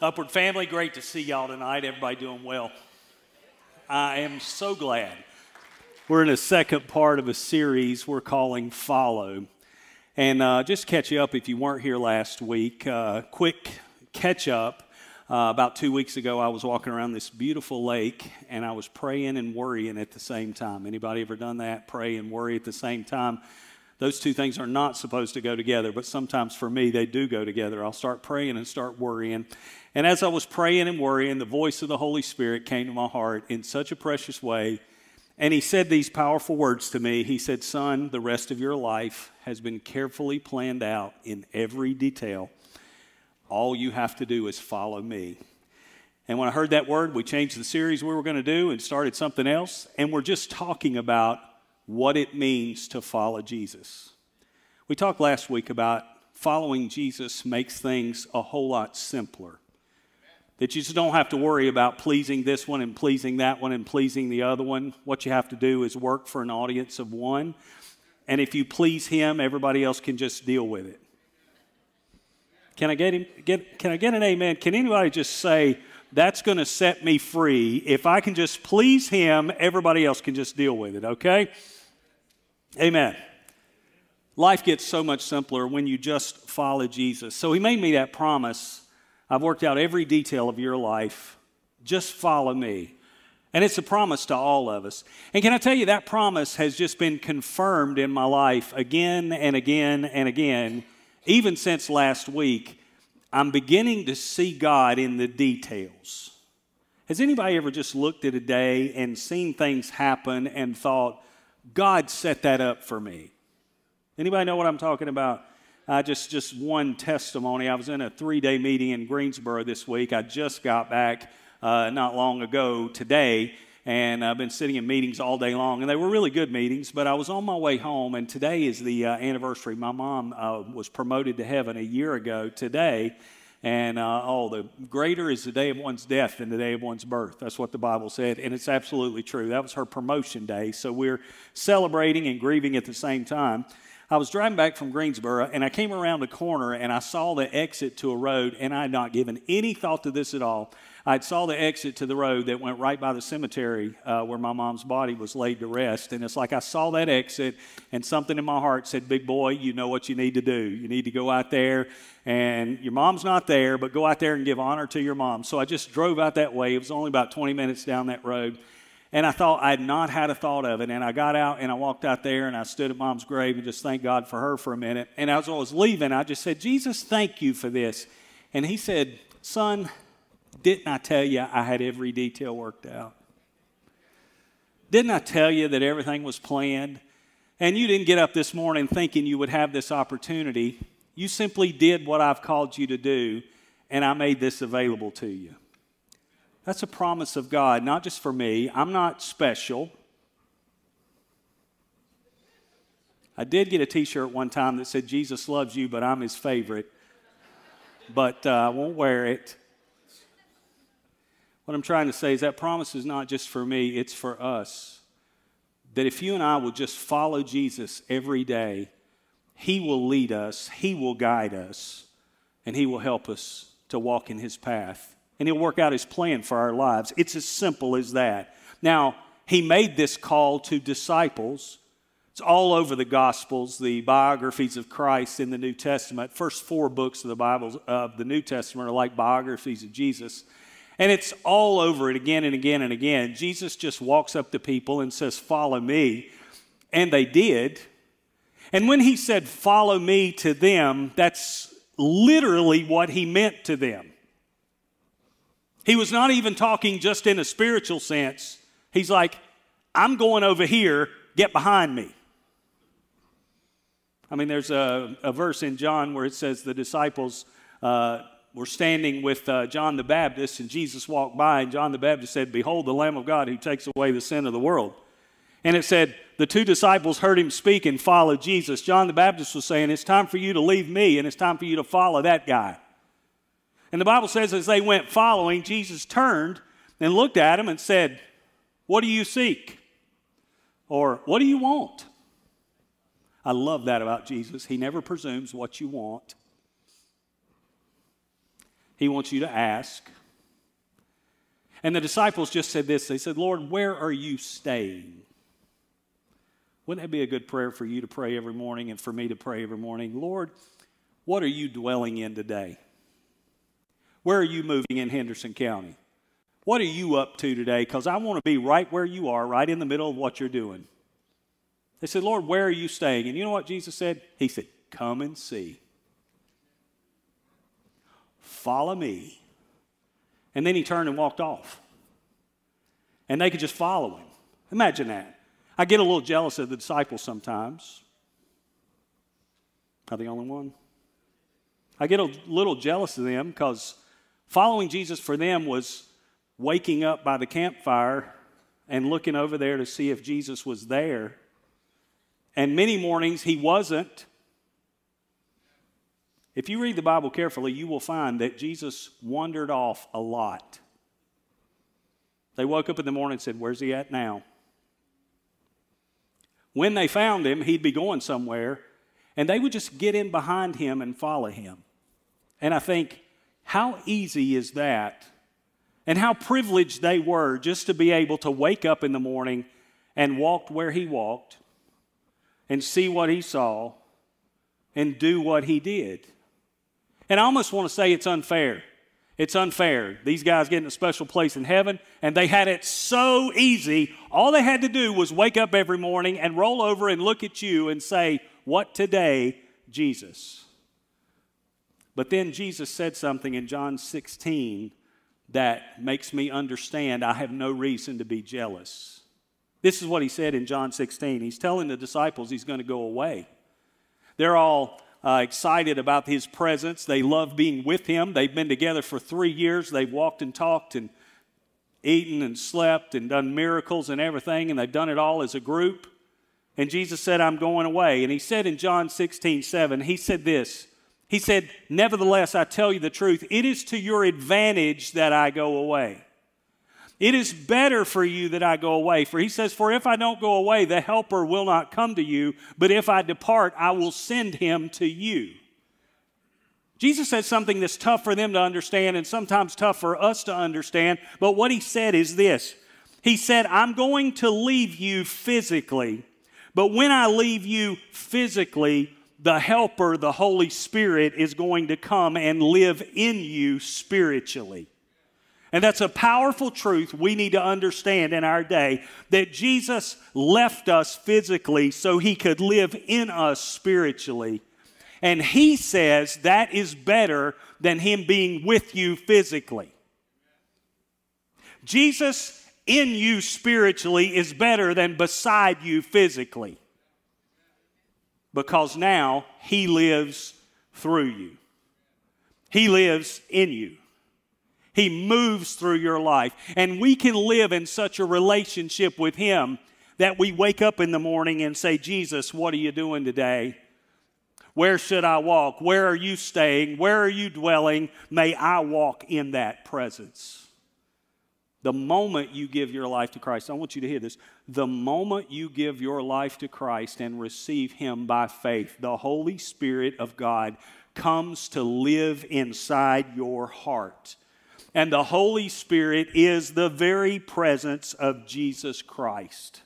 Upward family, great to see y'all tonight. Everybody doing well. I am so glad. We're in a second part of a series we're calling Follow. And just catch you up if you weren't here last week. Quick catch up. About 2 weeks ago, I was walking around this beautiful lake, and I was praying and worrying at the same time. Anybody ever done that? Pray and worry at the same time? Those two things are not supposed to go together, but sometimes for me, they do go together. I'll start praying and start worrying. And as I was praying and worrying, the voice of the Holy Spirit came to my heart in such a precious way. And he said these powerful words to me. He said, "Son, the rest of your life has been carefully planned out in every detail. All you have to do is follow me." And when I heard that word, we changed the series we were going to do and started something else. And we're just talking about what it means to follow Jesus. We talked last week about following Jesus makes things a whole lot simpler. Amen. That you just don't have to worry about pleasing this one and pleasing that one and pleasing the other one. What you have to do is work for an audience of one. And if you please him, everybody else can just deal with it. Can I get an amen? Can anybody just say, that's going to set me free? If I can just please him, everybody else can just deal with it, okay? Amen. Life gets so much simpler when you just follow Jesus. So he made me that promise. I've worked out every detail of your life. Just follow me. And it's a promise to all of us. And can I tell you, that promise has just been confirmed in my life again and again and again. Even since last week, I'm beginning to see God in the details. Has anybody ever just looked at a day and seen things happen and thought, God set that up for me? Anybody know what I'm talking about? Just one testimony. I was in a 3-day meeting in Greensboro this week. I just got back not long ago today, and I've been sitting in meetings all day long, and they were really good meetings, but I was on my way home, and today is the anniversary. My mom was promoted to heaven a year ago today, and the greater is the day of one's death than the day of one's birth. That's what the Bible said, and it's absolutely true. That was her promotion day, so we're celebrating and grieving at the same time. I was driving back from Greensboro, and I came around the corner, and I saw the exit to a road, and I had not given any thought to this at all. I saw the exit to the road that went right by the cemetery where my mom's body was laid to rest, and it's like I saw that exit, and something in my heart said, "Big boy, you know what you need to do. You need to go out there, and your mom's not there, but go out there and give honor to your mom." So I just drove out that way. It was only about 20 minutes down that road. And I thought, I had not had a thought of it. And I got out and I walked out there and I stood at Mom's grave and just thanked God for her for a minute. And as I was leaving, I just said, "Jesus, thank you for this." And he said, "Son, didn't I tell you I had every detail worked out? Didn't I tell you that everything was planned? And you didn't get up this morning thinking you would have this opportunity. You simply did what I've called you to do, and I made this available to you." That's a promise of God, not just for me. I'm not special. I did get a T-shirt one time that said, "Jesus loves you, but I'm his favorite." But I won't wear it. What I'm trying to say is that promise is not just for me, it's for us. That if you and I will just follow Jesus every day, he will lead us, he will guide us, and he will help us to walk in his path. And he'll work out his plan for our lives. It's as simple as that. Now, he made this call to disciples. It's all over the Gospels, the biographies of Christ in the New Testament. First 4 books of the Bible of the New Testament are like biographies of Jesus. And it's all over it again and again and again. Jesus just walks up to people and says, "Follow me." And they did. And when he said, "Follow me" to them, that's literally what he meant to them. He was not even talking just in a spiritual sense. He's like, "I'm going over here, get behind me." I mean, there's a verse in John where it says the disciples were standing with John the Baptist, and Jesus walked by, and John the Baptist said, "Behold the Lamb of God who takes away the sin of the world." And it said, the 2 disciples heard him speak and followed Jesus. John the Baptist was saying, "It's time for you to leave me, and it's time for you to follow that guy." And the Bible says as they went following, Jesus turned and looked at him and said, "What do you seek?" Or, "What do you want?" I love that about Jesus. He never presumes what you want. He wants you to ask. And the disciples just said this. They said, Lord, where are you staying? Wouldn't that be a good prayer for you to pray every morning and for me to pray every morning? Lord, what are you dwelling in today? Where are you moving in Henderson County? What are you up to today? Because I want to be right where you are, right in the middle of what you're doing. They said, Lord, where are you staying? And you know what Jesus said? He said, come and see. Follow me. And then he turned and walked off. And they could just follow him. Imagine that. I get a little jealous of the disciples sometimes. Am I the only one? I get a little jealous of them because following Jesus for them was waking up by the campfire and looking over there to see if Jesus was there. And many mornings he wasn't. If you read the Bible carefully, you will find that Jesus wandered off a lot. They woke up in the morning and said, where's he at now? When they found him, he'd be going somewhere, and they would just get in behind him and follow him. And I think, how easy is that? And how privileged they were just to be able to wake up in the morning and walk where he walked and see what he saw and do what he did. And I almost want to say it's unfair. It's unfair. These guys get in a special place in heaven, and they had it so easy. All they had to do was wake up every morning and roll over and look at you and say, what today, Jesus? But then Jesus said something in John 16 that makes me understand I have no reason to be jealous. This is what he said in John 16. He's telling the disciples he's going to go away. They're all excited about his presence. They love being with him. They've been together for 3 years. They've walked and talked and eaten and slept and done miracles and everything, and they've done it all as a group. And Jesus said, I'm going away. And he said in John 16:7, he said this. He said, nevertheless, I tell you the truth, it is to your advantage that I go away. It is better for you that I go away. For he says, for if I don't go away, the helper will not come to you. But if I depart, I will send him to you. Jesus said something that's tough for them to understand and sometimes tough for us to understand. But what he said is this. He said, I'm going to leave you physically. But when I leave you physically, the helper, the Holy Spirit, is going to come and live in you spiritually. And that's a powerful truth we need to understand in our day, that Jesus left us physically so he could live in us spiritually. And he says that is better than him being with you physically. Jesus in you spiritually is better than beside you physically, because now he lives through you. He lives in you. He moves through your life. And we can live in such a relationship with him that we wake up in the morning and say, Jesus, what are you doing today? Where should I walk? Where are you staying? Where are you dwelling? May I walk in that presence. The moment you give your life to Christ, I want you to hear this. The moment you give your life to Christ and receive him by faith, the Holy Spirit of God comes to live inside your heart. And the Holy Spirit is the very presence of Jesus Christ.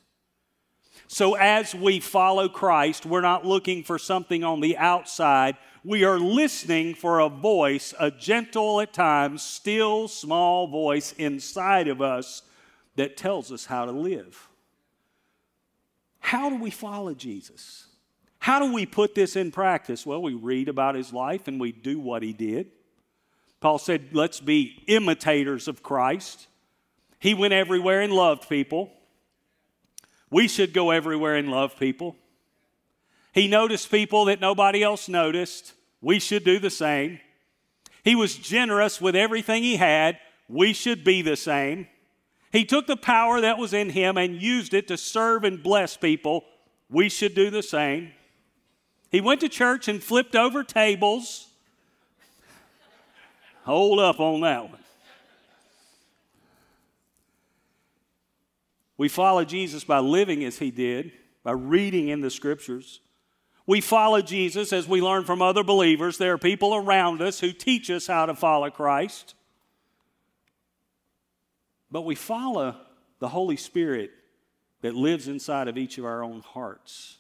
So as we follow Christ, we're not looking for something on the outside. We are listening for a voice, a gentle at times, still small voice inside of us that tells us how to live. How do we follow Jesus? How do we put this in practice? Well, we read about his life and we do what he did. Paul said, let's be imitators of Christ. He went everywhere and loved people. We should go everywhere and love people. He noticed people that nobody else noticed. We should do the same. He was generous with everything he had. We should be the same. He took the power that was in him and used it to serve and bless people. We should do the same. He went to church and flipped over tables. Hold up on that one. We follow Jesus by living as he did, by reading in the Scriptures. We follow Jesus as we learn from other believers. There are people around us who teach us how to follow Christ. But we follow the Holy Spirit that lives inside of each of our own hearts.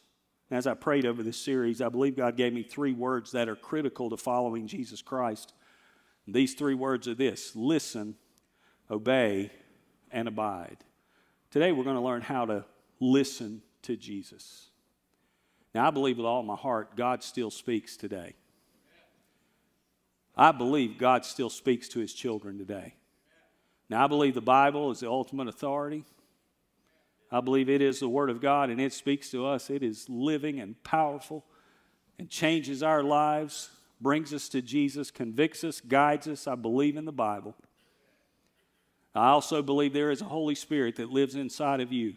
And as I prayed over this series, I believe God gave me three words that are critical to following Jesus Christ. And these three words are this: listen, obey, and abide. Today we're going to learn how to listen to Jesus. Now, I believe with all my heart, God still speaks today. I believe God still speaks to His children today. Now, I believe the Bible is the ultimate authority. I believe it is the Word of God, and it speaks to us. It is living and powerful and changes our lives, brings us to Jesus, convicts us, guides us. I believe in the Bible. I also believe there is a Holy Spirit that lives inside of you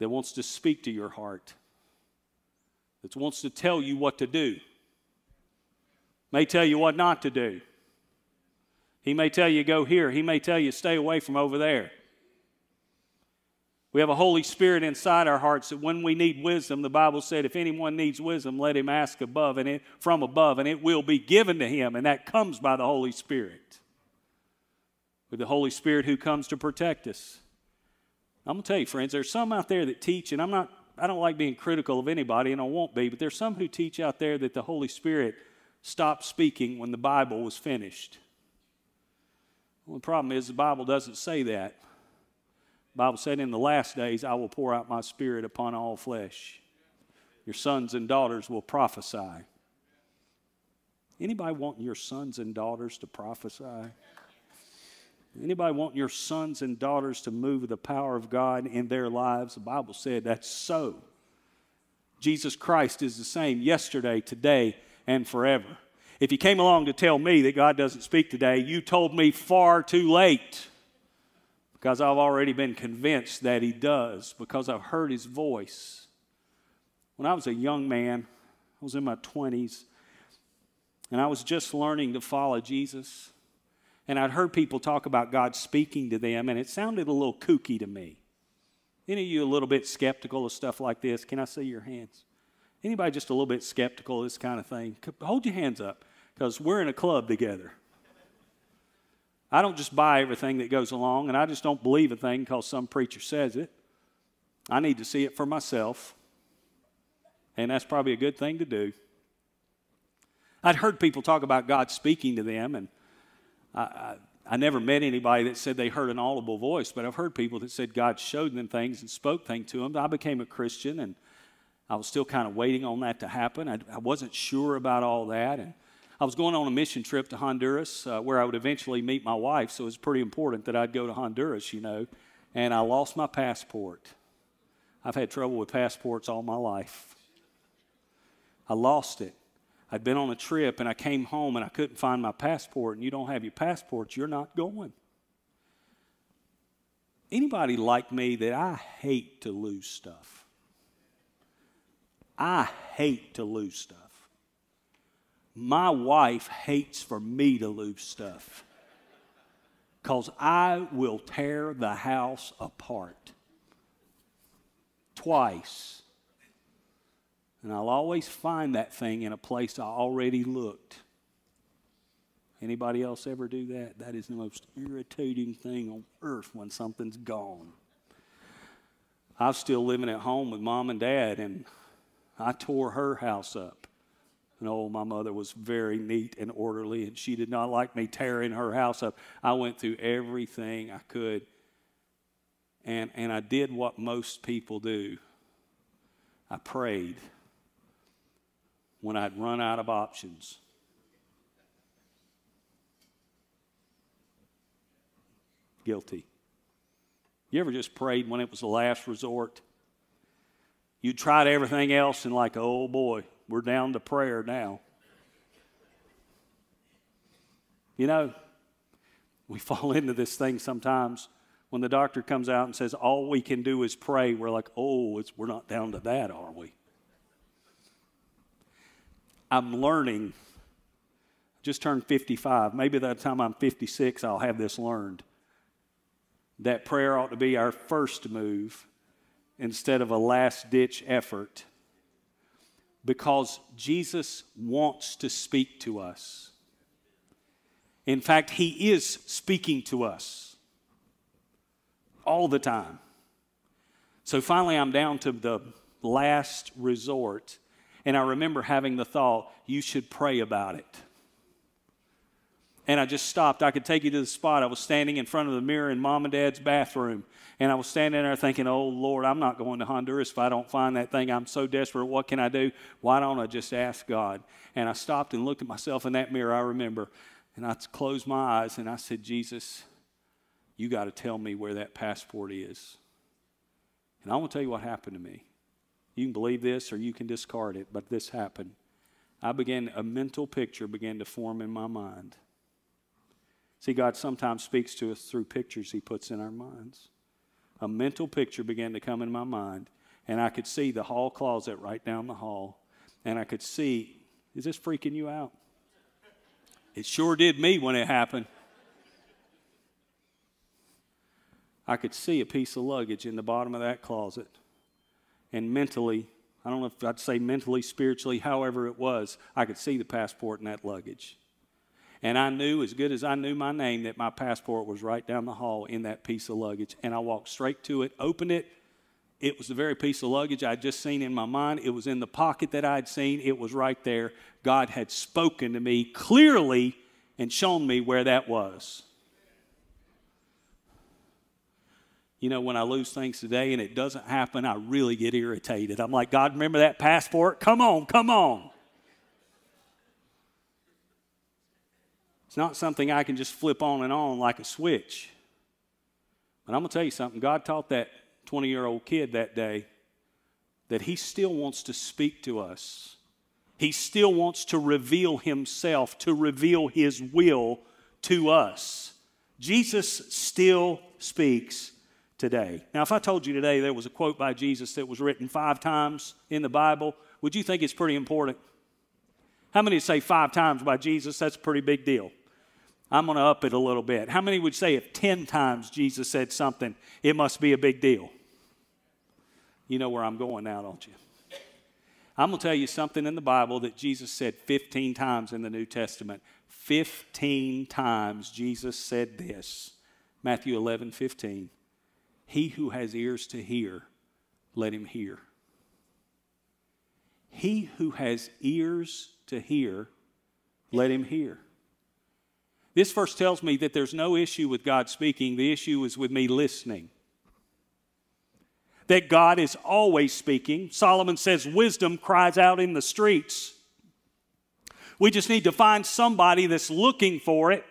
that wants to speak to your heart, that wants to tell you what to do. May tell you what not to do. He may tell you go here. He may tell you stay away from over there. We have a Holy Spirit inside our hearts that when we need wisdom, the Bible said, if anyone needs wisdom, let him ask from above, and it will be given to him, and that comes by the Holy Spirit. With the Holy Spirit who comes to protect us. I'm going to tell you, friends, there's some out there that teach, and I don't like being critical of anybody, and I won't be, but there's some who teach out there that the Holy Spirit stopped speaking when the Bible was finished. Well, the problem is the Bible doesn't say that. The Bible said, in the last days, I will pour out my Spirit upon all flesh. Your sons and daughters will prophesy. Anybody want your sons and daughters to prophesy? Anybody want your sons and daughters to move with the power of God in their lives? The Bible said that's so. Jesus Christ is the same yesterday, today, and forever. If you came along to tell me that God doesn't speak today, you told me far too late, because I've already been convinced that He does, because I've heard His voice. When I was a young man, I was in my 20s, and I was just learning to follow Jesus. And I'd heard people talk about God speaking to them, and it sounded a little kooky to me. Any of you a little bit skeptical of stuff like this? Can I see your hands? Anybody just a little bit skeptical of this kind of thing? Hold your hands up, because we're in a club together. I don't just buy everything that goes along, and I just don't believe a thing because some preacher says it. I need to see it for myself, and that's probably a good thing to do. I'd heard people talk about God speaking to them, and I never met anybody that said they heard an audible voice, but I've heard people that said God showed them things and spoke things to them. I became a Christian, and I was still kind of waiting on that to happen. I wasn't sure about all that. And I was going on a mission trip to Honduras where I would eventually meet my wife, so it was pretty important that I'd go to Honduras, you know, and I lost my passport. I've had trouble with passports all my life. I lost it. I'd been on a trip, and I came home, and I couldn't find my passport, and you don't have your passport, you're not going. Anybody like me that I hate to lose stuff? I hate to lose stuff. My wife hates for me to lose stuff because I will tear the house apart twice. And I'll always find that thing in a place I already looked. Anybody else ever do that? That is the most irritating thing on earth when something's gone. I was still living at home with Mom and Dad, and I tore her house up. And oh, my mother was very neat and orderly, and she did not like me tearing her house up. I went through everything I could, and I did what most people do. I prayed when I'd run out of options. Guilty. You ever just prayed when it was the last resort? You tried everything else and like, oh boy, we're down to prayer now. You know, we fall into this thing sometimes. When the doctor comes out and says, all we can do is pray, we're like, oh, we're not down to that, are we? I'm learning. Just turned 55. Maybe by the time I'm 56, I'll have this learned. That prayer ought to be our first move instead of a last-ditch effort. because Jesus wants to speak to us. In fact, He is speaking to us all the time. So finally, I'm down to the last resort, and I remember having the thought, you should pray about it. And I just stopped. I could take you to the spot. I was standing in front of the mirror in Mom and Dad's bathroom. And I was standing there thinking, oh, Lord, I'm not going to Honduras if I don't find that thing. I'm so desperate. What can I do? Why don't I just ask God? And I stopped and looked at myself in that mirror, I remember. And I closed my eyes and I said, Jesus, you got to tell me where that passport is. And I want to tell you what happened to me. You can believe this or you can discard it, but this happened. A mental picture began to form in my mind. See, God sometimes speaks to us through pictures He puts in our minds. A mental picture began to come in my mind, and I could see the hall closet right down the hall, and I could see, is this freaking you out? It sure did me when it happened. I could see a piece of luggage in the bottom of that closet, and mentally, I don't know if I'd say mentally, spiritually, however it was, I could see the passport in that luggage. And I knew, as good as I knew my name, that my passport was right down the hall in that piece of luggage. And I walked straight to it, opened it. It was the very piece of luggage I had just seen in my mind. It was in the pocket that I had seen. It was right there. God had spoken to me clearly and shown me where that was. You know, when I lose things today and it doesn't happen, I really get irritated. I'm like, God, remember that passport? Come on, come on. It's not something I can just flip on and on like a switch. But I'm going to tell you something. God taught that 20-year-old kid that day that He still wants to speak to us. He still wants to reveal Himself, to reveal His will to us. Jesus still speaks today. Now, if I told you today there was a quote by Jesus that was written 5 times in the Bible, would you think it's pretty important? How many say 5 times by Jesus? That's a pretty big deal. I'm going to up it a little bit. How many would say if 10 times Jesus said something, it must be a big deal? You know where I'm going now, don't you? I'm going to tell you something in the Bible that Jesus said 15 times in the New Testament. 15 times Jesus said this. Matthew 11:15. He who has ears to hear, let him hear. He who has ears to hear, let him hear. This verse tells me that there's no issue with God speaking. The issue is with me listening. That God is always speaking. Solomon says wisdom cries out in the streets. We just need to find somebody that's looking for it.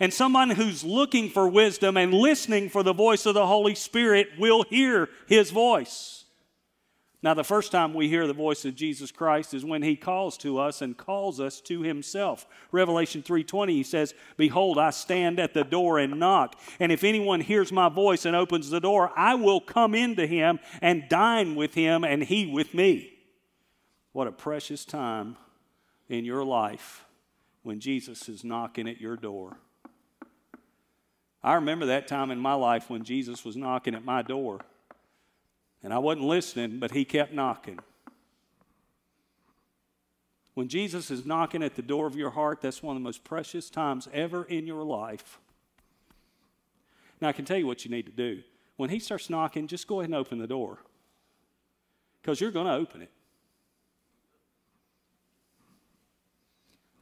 And someone who's looking for wisdom and listening for the voice of the Holy Spirit will hear His voice. Now, the first time we hear the voice of Jesus Christ is when He calls to us and calls us to Himself. Revelation 3:20, He says, "Behold, I stand at the door and knock. And if anyone hears my voice and opens the door, I will come into him and dine with him and he with me." What a precious time in your life when Jesus is knocking at your door. I remember that time in my life when Jesus was knocking at my door. And I wasn't listening, but He kept knocking. When Jesus is knocking at the door of your heart, that's one of the most precious times ever in your life. Now, I can tell you what you need to do. When He starts knocking, just go ahead and open the door. Because you're going to open it.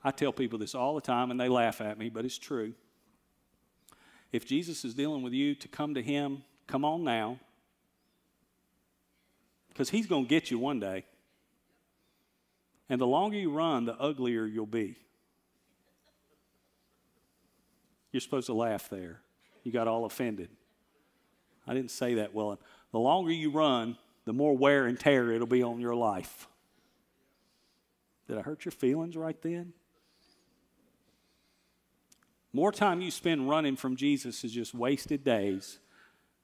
I tell people this all the time, and they laugh at me, but it's true. If Jesus is dealing with you to come to Him, come on now. Because He's going to get you one day. And the longer you run, the uglier you'll be. You're supposed to laugh there. You got all offended. I didn't say that well. The longer you run, the more wear and tear it'll be on your life. Did I hurt your feelings right then? More time you spend running from Jesus is just wasted days.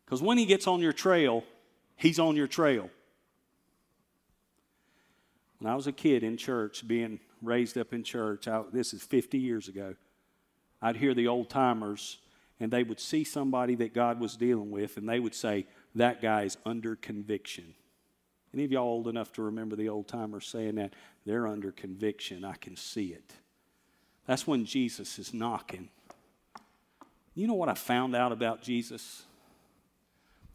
Because when He gets on your trail, He's on your trail. When I was a kid in church, being raised up in church, this is 50 years ago, I'd hear the old timers, and they would see somebody that God was dealing with, and they would say, that guy is under conviction. Any of y'all old enough to remember the old timers saying that? They're under conviction. I can see it. That's when Jesus is knocking. You know what I found out about Jesus?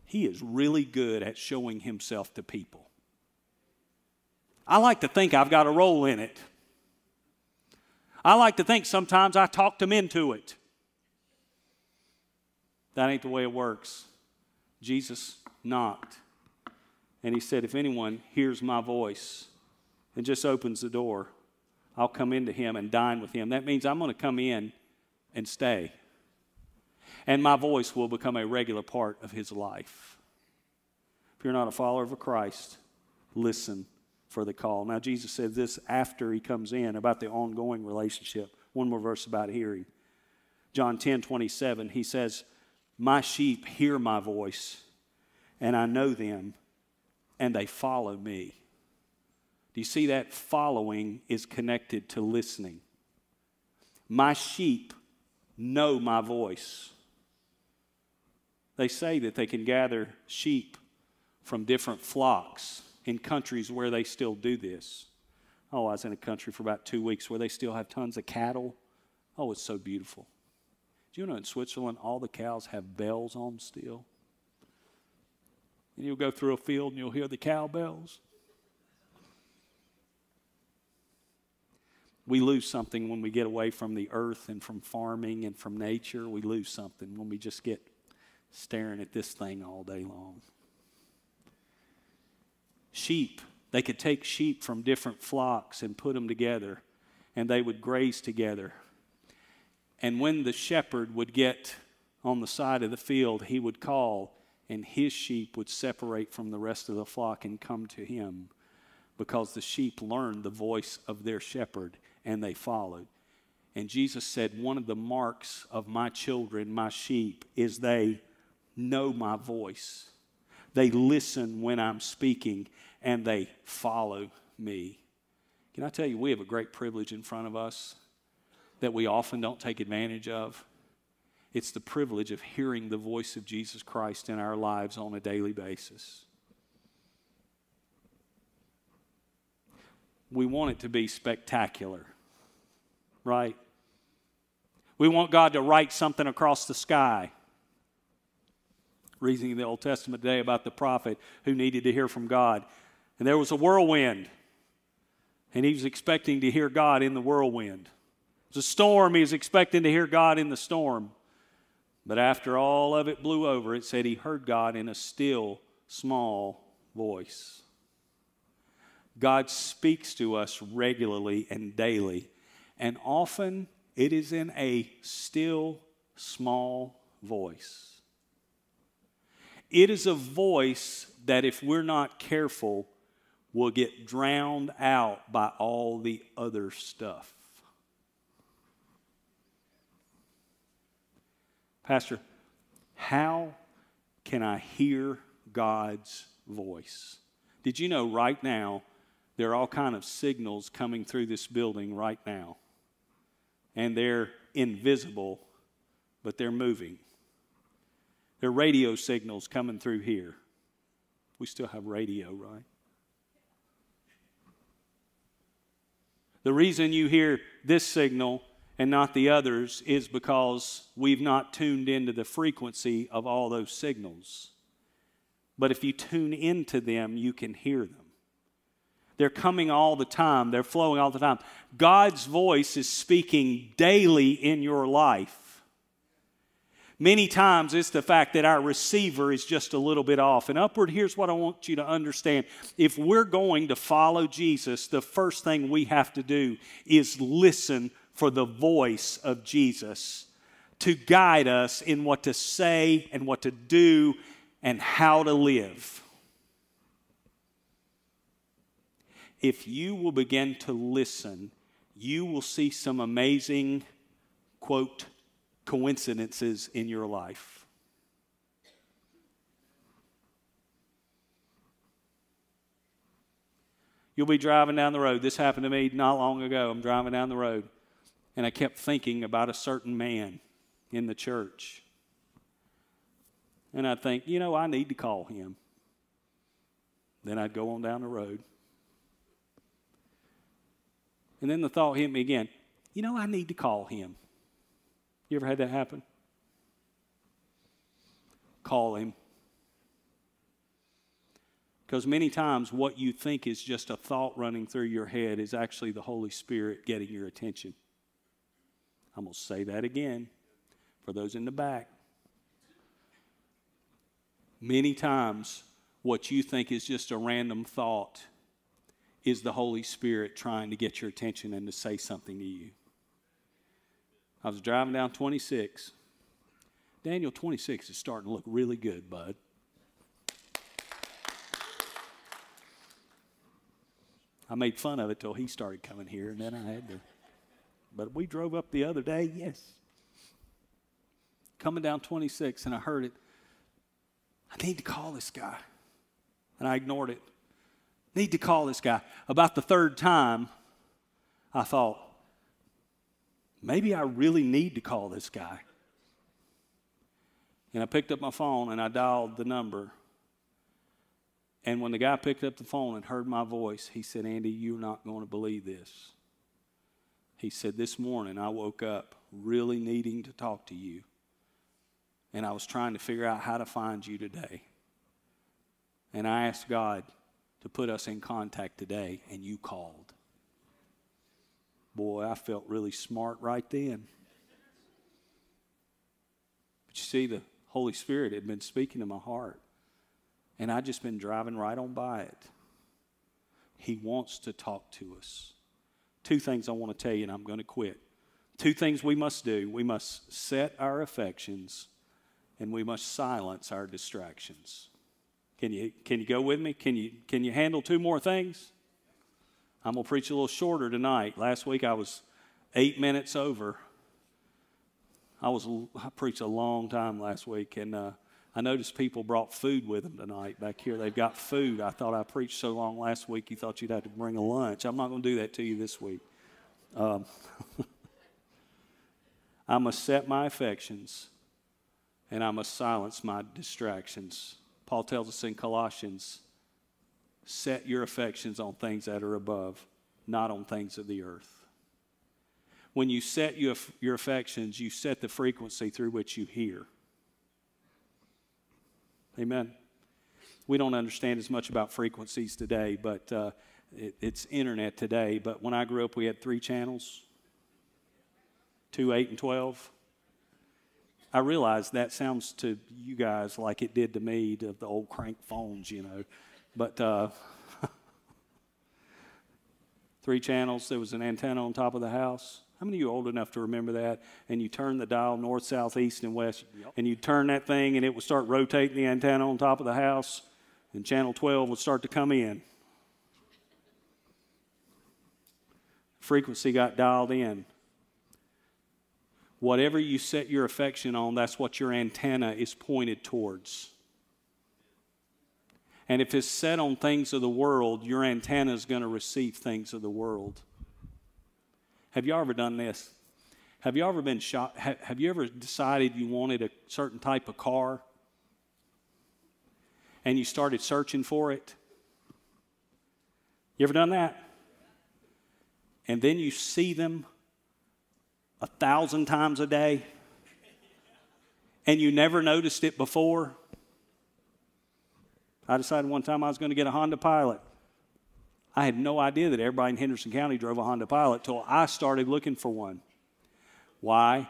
He is really good at showing himself to people. I like to think I've got a role in it. I like to think sometimes I talked him into it. That ain't the way it works. Jesus knocked. And he said, if anyone hears my voice and just opens the door, I'll come into him and dine with him. That means I'm going to come in and stay. And my voice will become a regular part of his life. If you're not a follower of Christ, listen for the call. Now, Jesus said this after he comes in about the ongoing relationship. One more verse about hearing. John 10:27, he says, my sheep hear my voice, and I know them, and they follow me. Do you see that? Following is connected to listening. My sheep know my voice. They say that they can gather sheep from different flocks in countries where they still do this. Oh, I was in a country for about 2 weeks where they still have tons of cattle. Oh, it's so beautiful. Do you know in Switzerland all the cows have bells on still? And you'll go through a field and you'll hear the cowbells. We lose something when we get away from the earth and from farming and from nature. We lose something when we just get staring at this thing all day long. Sheep. They could take sheep from different flocks and put them together, and they would graze together. And when the shepherd would get on the side of the field, he would call, and his sheep would separate from the rest of the flock and come to him, because the sheep learned the voice of their shepherd and they followed. And Jesus said, one of the marks of my children, my sheep, is they know my voice. They listen when I'm speaking and they follow me. Can I tell you, we have a great privilege in front of us that we often don't take advantage of. It's the privilege of hearing the voice of Jesus Christ in our lives on a daily basis. We want it to be spectacular, right? We want God to write something across the sky. Reasoning in the Old Testament today about the prophet who needed to hear from God. And there was a whirlwind, and he was expecting to hear God in the whirlwind. It was a storm, he was expecting to hear God in the storm. But after all of it blew over, it said he heard God in a still, small voice. God speaks to us regularly and daily, and often it is in a still, small voice. It is a voice that, if we're not careful, will get drowned out by all the other stuff. Pastor, how can I hear God's voice? Did you know right now there are all kinds of signals coming through this building right now? And they're invisible, but they're moving. There are radio signals coming through here. We still have radio, right? The reason you hear this signal and not the others is because we've not tuned into the frequency of all those signals. But if you tune into them, you can hear them. They're coming all the time. They're flowing all the time. God's voice is speaking daily in your life. Many times it's the fact that our receiver is just a little bit off. And upward, here's what I want you to understand. If we're going to follow Jesus, the first thing we have to do is listen for the voice of Jesus to guide us in what to say and what to do and how to live. If you will begin to listen, you will see some amazing, quote, coincidences in your life. You'll be driving down the road. This happened to me not long ago. I'm driving down the road. And I kept thinking about a certain man in the church. And I think, you know, I need to call him. Then I'd go on down the road. And then the thought hit me again. You know, I need to call him. You ever had that happen? Call him. Because many times what you think is just a thought running through your head is actually the Holy Spirit getting your attention. I'm going to say that again for those in the back. Many times what you think is just a random thought is the Holy Spirit trying to get your attention and to say something to you. I was driving down 26. Daniel 26 is starting to look really good, bud. I made fun of it till he started coming here, and then I had to. But we drove up the other day, yes. Coming down 26, and I heard it. I need to call this guy. And I ignored it. Need to call this guy. About the third time, I thought, maybe I really need to call this guy. And I picked up my phone, and I dialed the number. And when the guy picked up the phone and heard my voice, he said, Andy, you're not going to believe this. He said, this morning I woke up really needing to talk to you. And I was trying to figure out how to find you today. And I asked God to put us in contact today, and you called. Boy, I felt really smart right then. But you see, the Holy Spirit had been speaking to my heart. And I've just been driving right on by it. He wants to talk to us. Two things I want to tell you, and I'm going to quit. Two things we must do. We must set our affections, and we must silence our distractions. Can you go with me? Can you handle two more things? I'm going to preach a little shorter tonight. Last week I was 8 minutes over. I preached a long time last week, and I noticed people brought food with them tonight. Back here, they've got food. I thought I preached so long last week, you thought you'd have to bring a lunch. I'm not going to do that to you this week. I must set my affections, and I must silence my distractions. Paul tells us in Colossians, set your affections on things that are above, not on things of the earth. When you set your affections, you set the frequency through which you hear. Amen. We don't understand as much about frequencies today, but it's internet today. But when I grew up, we had 3 channels, 2, 8, and 12. I realize that sounds to you guys like it did to me, to the old crank phones, you know. But 3 channels, there was an antenna on top of the house. How many of you are old enough to remember that? And you turn the dial north, south, east, and west. Yep. And you turn that thing, and it would start rotating the antenna on top of the house. And channel 12 would start to come in. Frequency got dialed in. Whatever you set your affection on, that's what your antenna is pointed towards. And if it's set on things of the world, your antenna is going to receive things of the world. Have you ever done this? Have you ever been shot? Have you ever decided you wanted a certain type of car? And you started searching for it? You ever done that? And then you see them 1,000 times a day? And you never noticed it before? I decided one time I was going to get a Honda Pilot. I had no idea that everybody in Henderson County drove a Honda Pilot till I started looking for one. Why?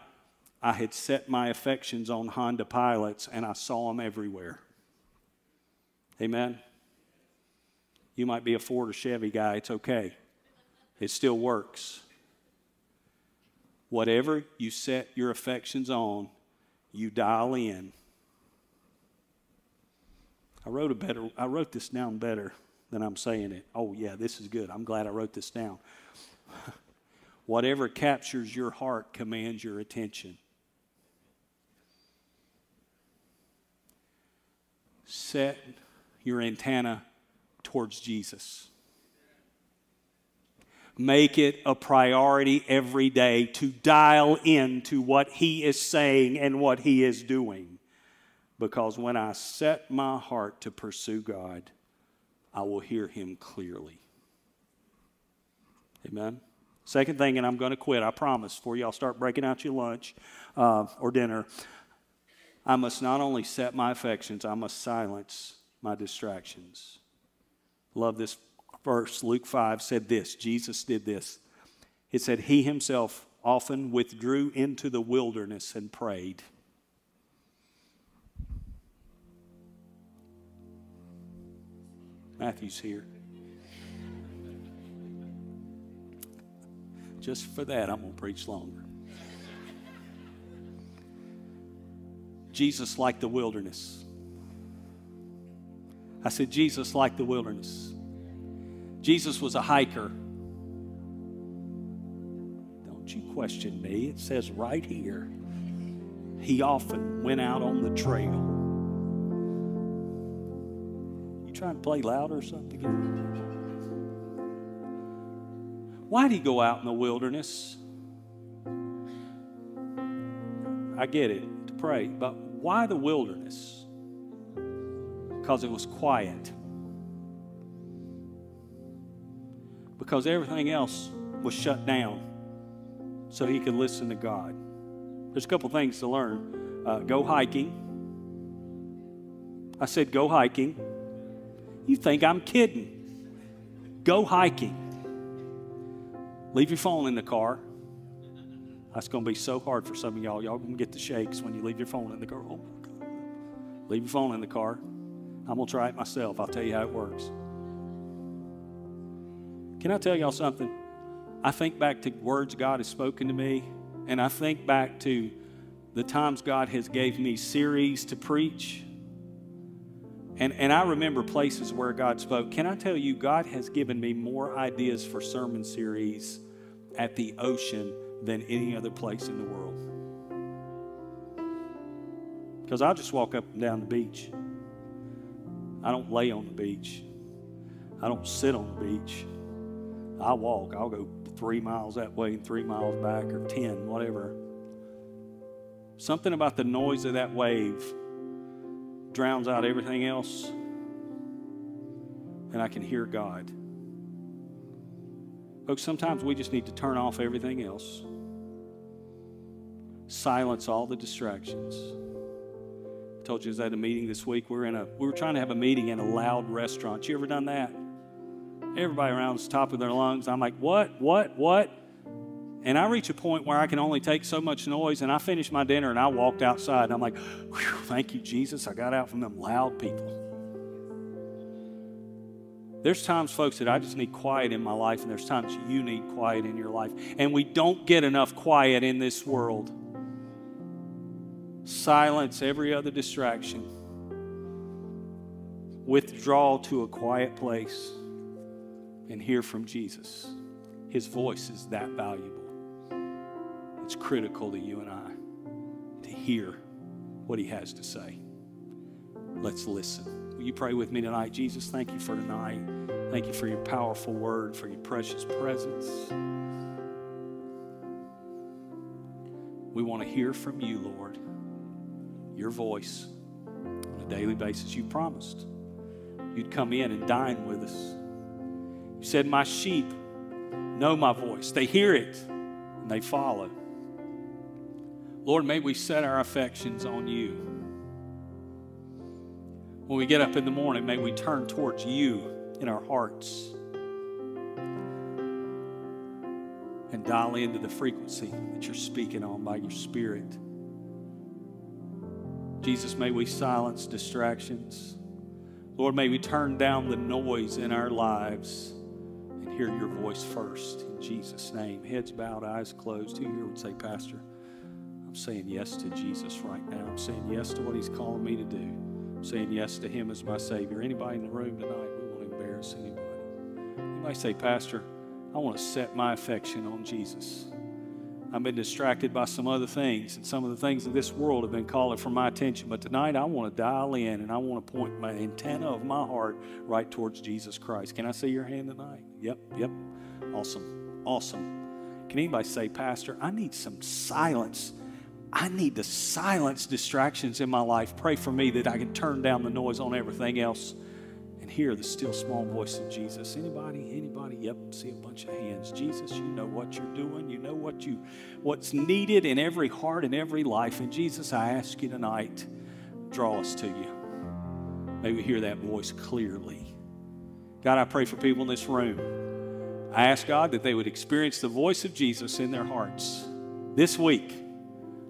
I had set my affections on Honda Pilots, and I saw them everywhere. Amen? You might be a Ford or Chevy guy. It's okay. It still works. Whatever you set your affections on, you dial in. I wrote this down better than I'm saying it. Oh, yeah, this is good. I'm glad I wrote this down. Whatever captures your heart commands your attention. Set your antenna towards Jesus. Make it a priority every day to dial in to what He is saying and what He is doing. Because when I set my heart to pursue God, I will hear him clearly. Amen. Second thing, and I'm going to quit, I promise, before y'all start breaking out your lunch or dinner, I must not only set my affections, I must silence my distractions. Love this verse. Luke 5 said this. Jesus did this. It said, he himself often withdrew into the wilderness and prayed. Matthew's here. Just for that, I'm going to preach longer. Jesus liked the wilderness. I said, Jesus liked the wilderness. Jesus was a hiker. Don't you question me. It says right here, he often went out on the trail. You trying to play loud or something? Why'd he go out in the wilderness? I get it, to pray. But why the wilderness? Because it was quiet. Because everything else was shut down so he could listen to God. There's a couple things to learn. Go hiking. I said go hiking. You think I'm kidding. Go hiking. Leave your phone in the car. That's going to be so hard for some of y'all. Y'all going to get the shakes when you leave your phone in the car. Oh my God. Leave your phone in the car. I'm going to try it myself. I'll tell you how it works. Can I tell y'all something? I think back to words God has spoken to me, and I think back to the times God has gave me series to preach. And I remember places where God spoke. Can I tell you, God has given me more ideas for sermon series at the ocean than any other place in the world. Because I just walk up and down the beach. I don't lay on the beach. I don't sit on the beach. I walk. I'll go 3 miles that way and 3 miles back or 10, whatever. Something about the noise of that wave drowns out everything else, and I can hear God. Folks, sometimes we just need to turn off everything else, silence all the distractions. I told you I was at a meeting this week. We were trying to have a meeting in a loud restaurant. You ever done that? Everybody around is top of their lungs. I'm like, what? And I reach a point where I can only take so much noise, and I finished my dinner and I walked outside and I'm like, whew, thank you, Jesus. I got out from them loud people. There's times, folks, that I just need quiet in my life, and there's times you need quiet in your life. And we don't get enough quiet in this world. Silence every other distraction. Withdraw to a quiet place and hear from Jesus. His voice is that valuable. It's critical to you and I to hear what he has to say. Let's listen. Will you pray with me tonight? Jesus, thank you for tonight. Thank you for your powerful word, for your precious presence. We want to hear from you, Lord, your voice on a daily basis. You promised you'd come in and dine with us. You said, my sheep know my voice. They hear it. And they follow. Lord, may we set our affections on you. When we get up in the morning, may we turn towards you in our hearts and dial into the frequency that you're speaking on by your Spirit. Jesus, may we silence distractions. Lord, may we turn down the noise in our lives and hear your voice first, in Jesus' name. Heads bowed, eyes closed. Who here would say, Pastor, I'm saying yes to Jesus right now. I'm saying yes to what he's calling me to do. I'm saying yes to him as my Savior. Anybody in the room tonight, we won't embarrass anybody. Anybody say, Pastor, I want to set my affection on Jesus. I've been distracted by some other things, and some of the things of this world have been calling for my attention. But tonight I want to dial in, and I want to point my antenna of my heart right towards Jesus Christ. Can I see your hand tonight? Yep. Awesome. Can anybody say, Pastor, I need some silence. I need to silence distractions in my life. Pray for me that I can turn down the noise on everything else and hear the still small voice of Jesus. Anybody? Yep, see a bunch of hands. Jesus, you know what you're doing. You know what's needed in every heart and every life. And Jesus, I ask you tonight, draw us to you. May we hear that voice clearly. God, I pray for people in this room. I ask God that they would experience the voice of Jesus in their hearts this week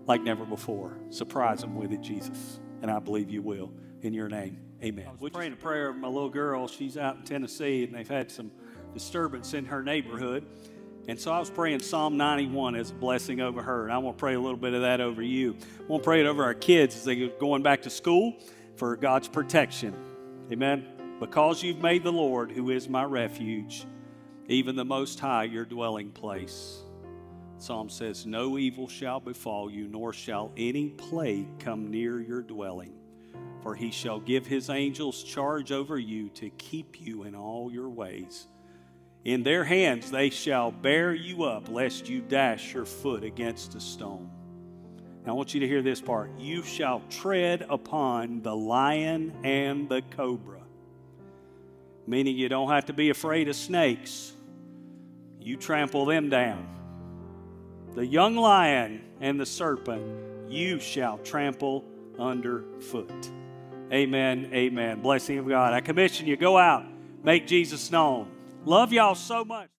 like never before. Surprise them with it, Jesus. And I believe you will. In your name, amen. I was praying a prayer of my little girl. She's out in Tennessee, and they've had some disturbance in her neighborhood. And so I was praying Psalm 91 as a blessing over her. And I want to pray a little bit of that over you. I want to pray it over our kids as they're going back to school for God's protection. Amen. Because you've made the Lord, who is my refuge, even the Most High, your dwelling place. Psalm says, no evil shall befall you, nor shall any plague come near your dwelling. For he shall give his angels charge over you to keep you in all your ways. In their hands they shall bear you up, lest you dash your foot against a stone. Now I want you to hear this part. You shall tread upon the lion and the cobra. Meaning you don't have to be afraid of snakes. You trample them down. The young lion and the serpent you shall trample underfoot. Amen, amen. Blessing of God. I commission you, go out, make Jesus known. Love y'all so much.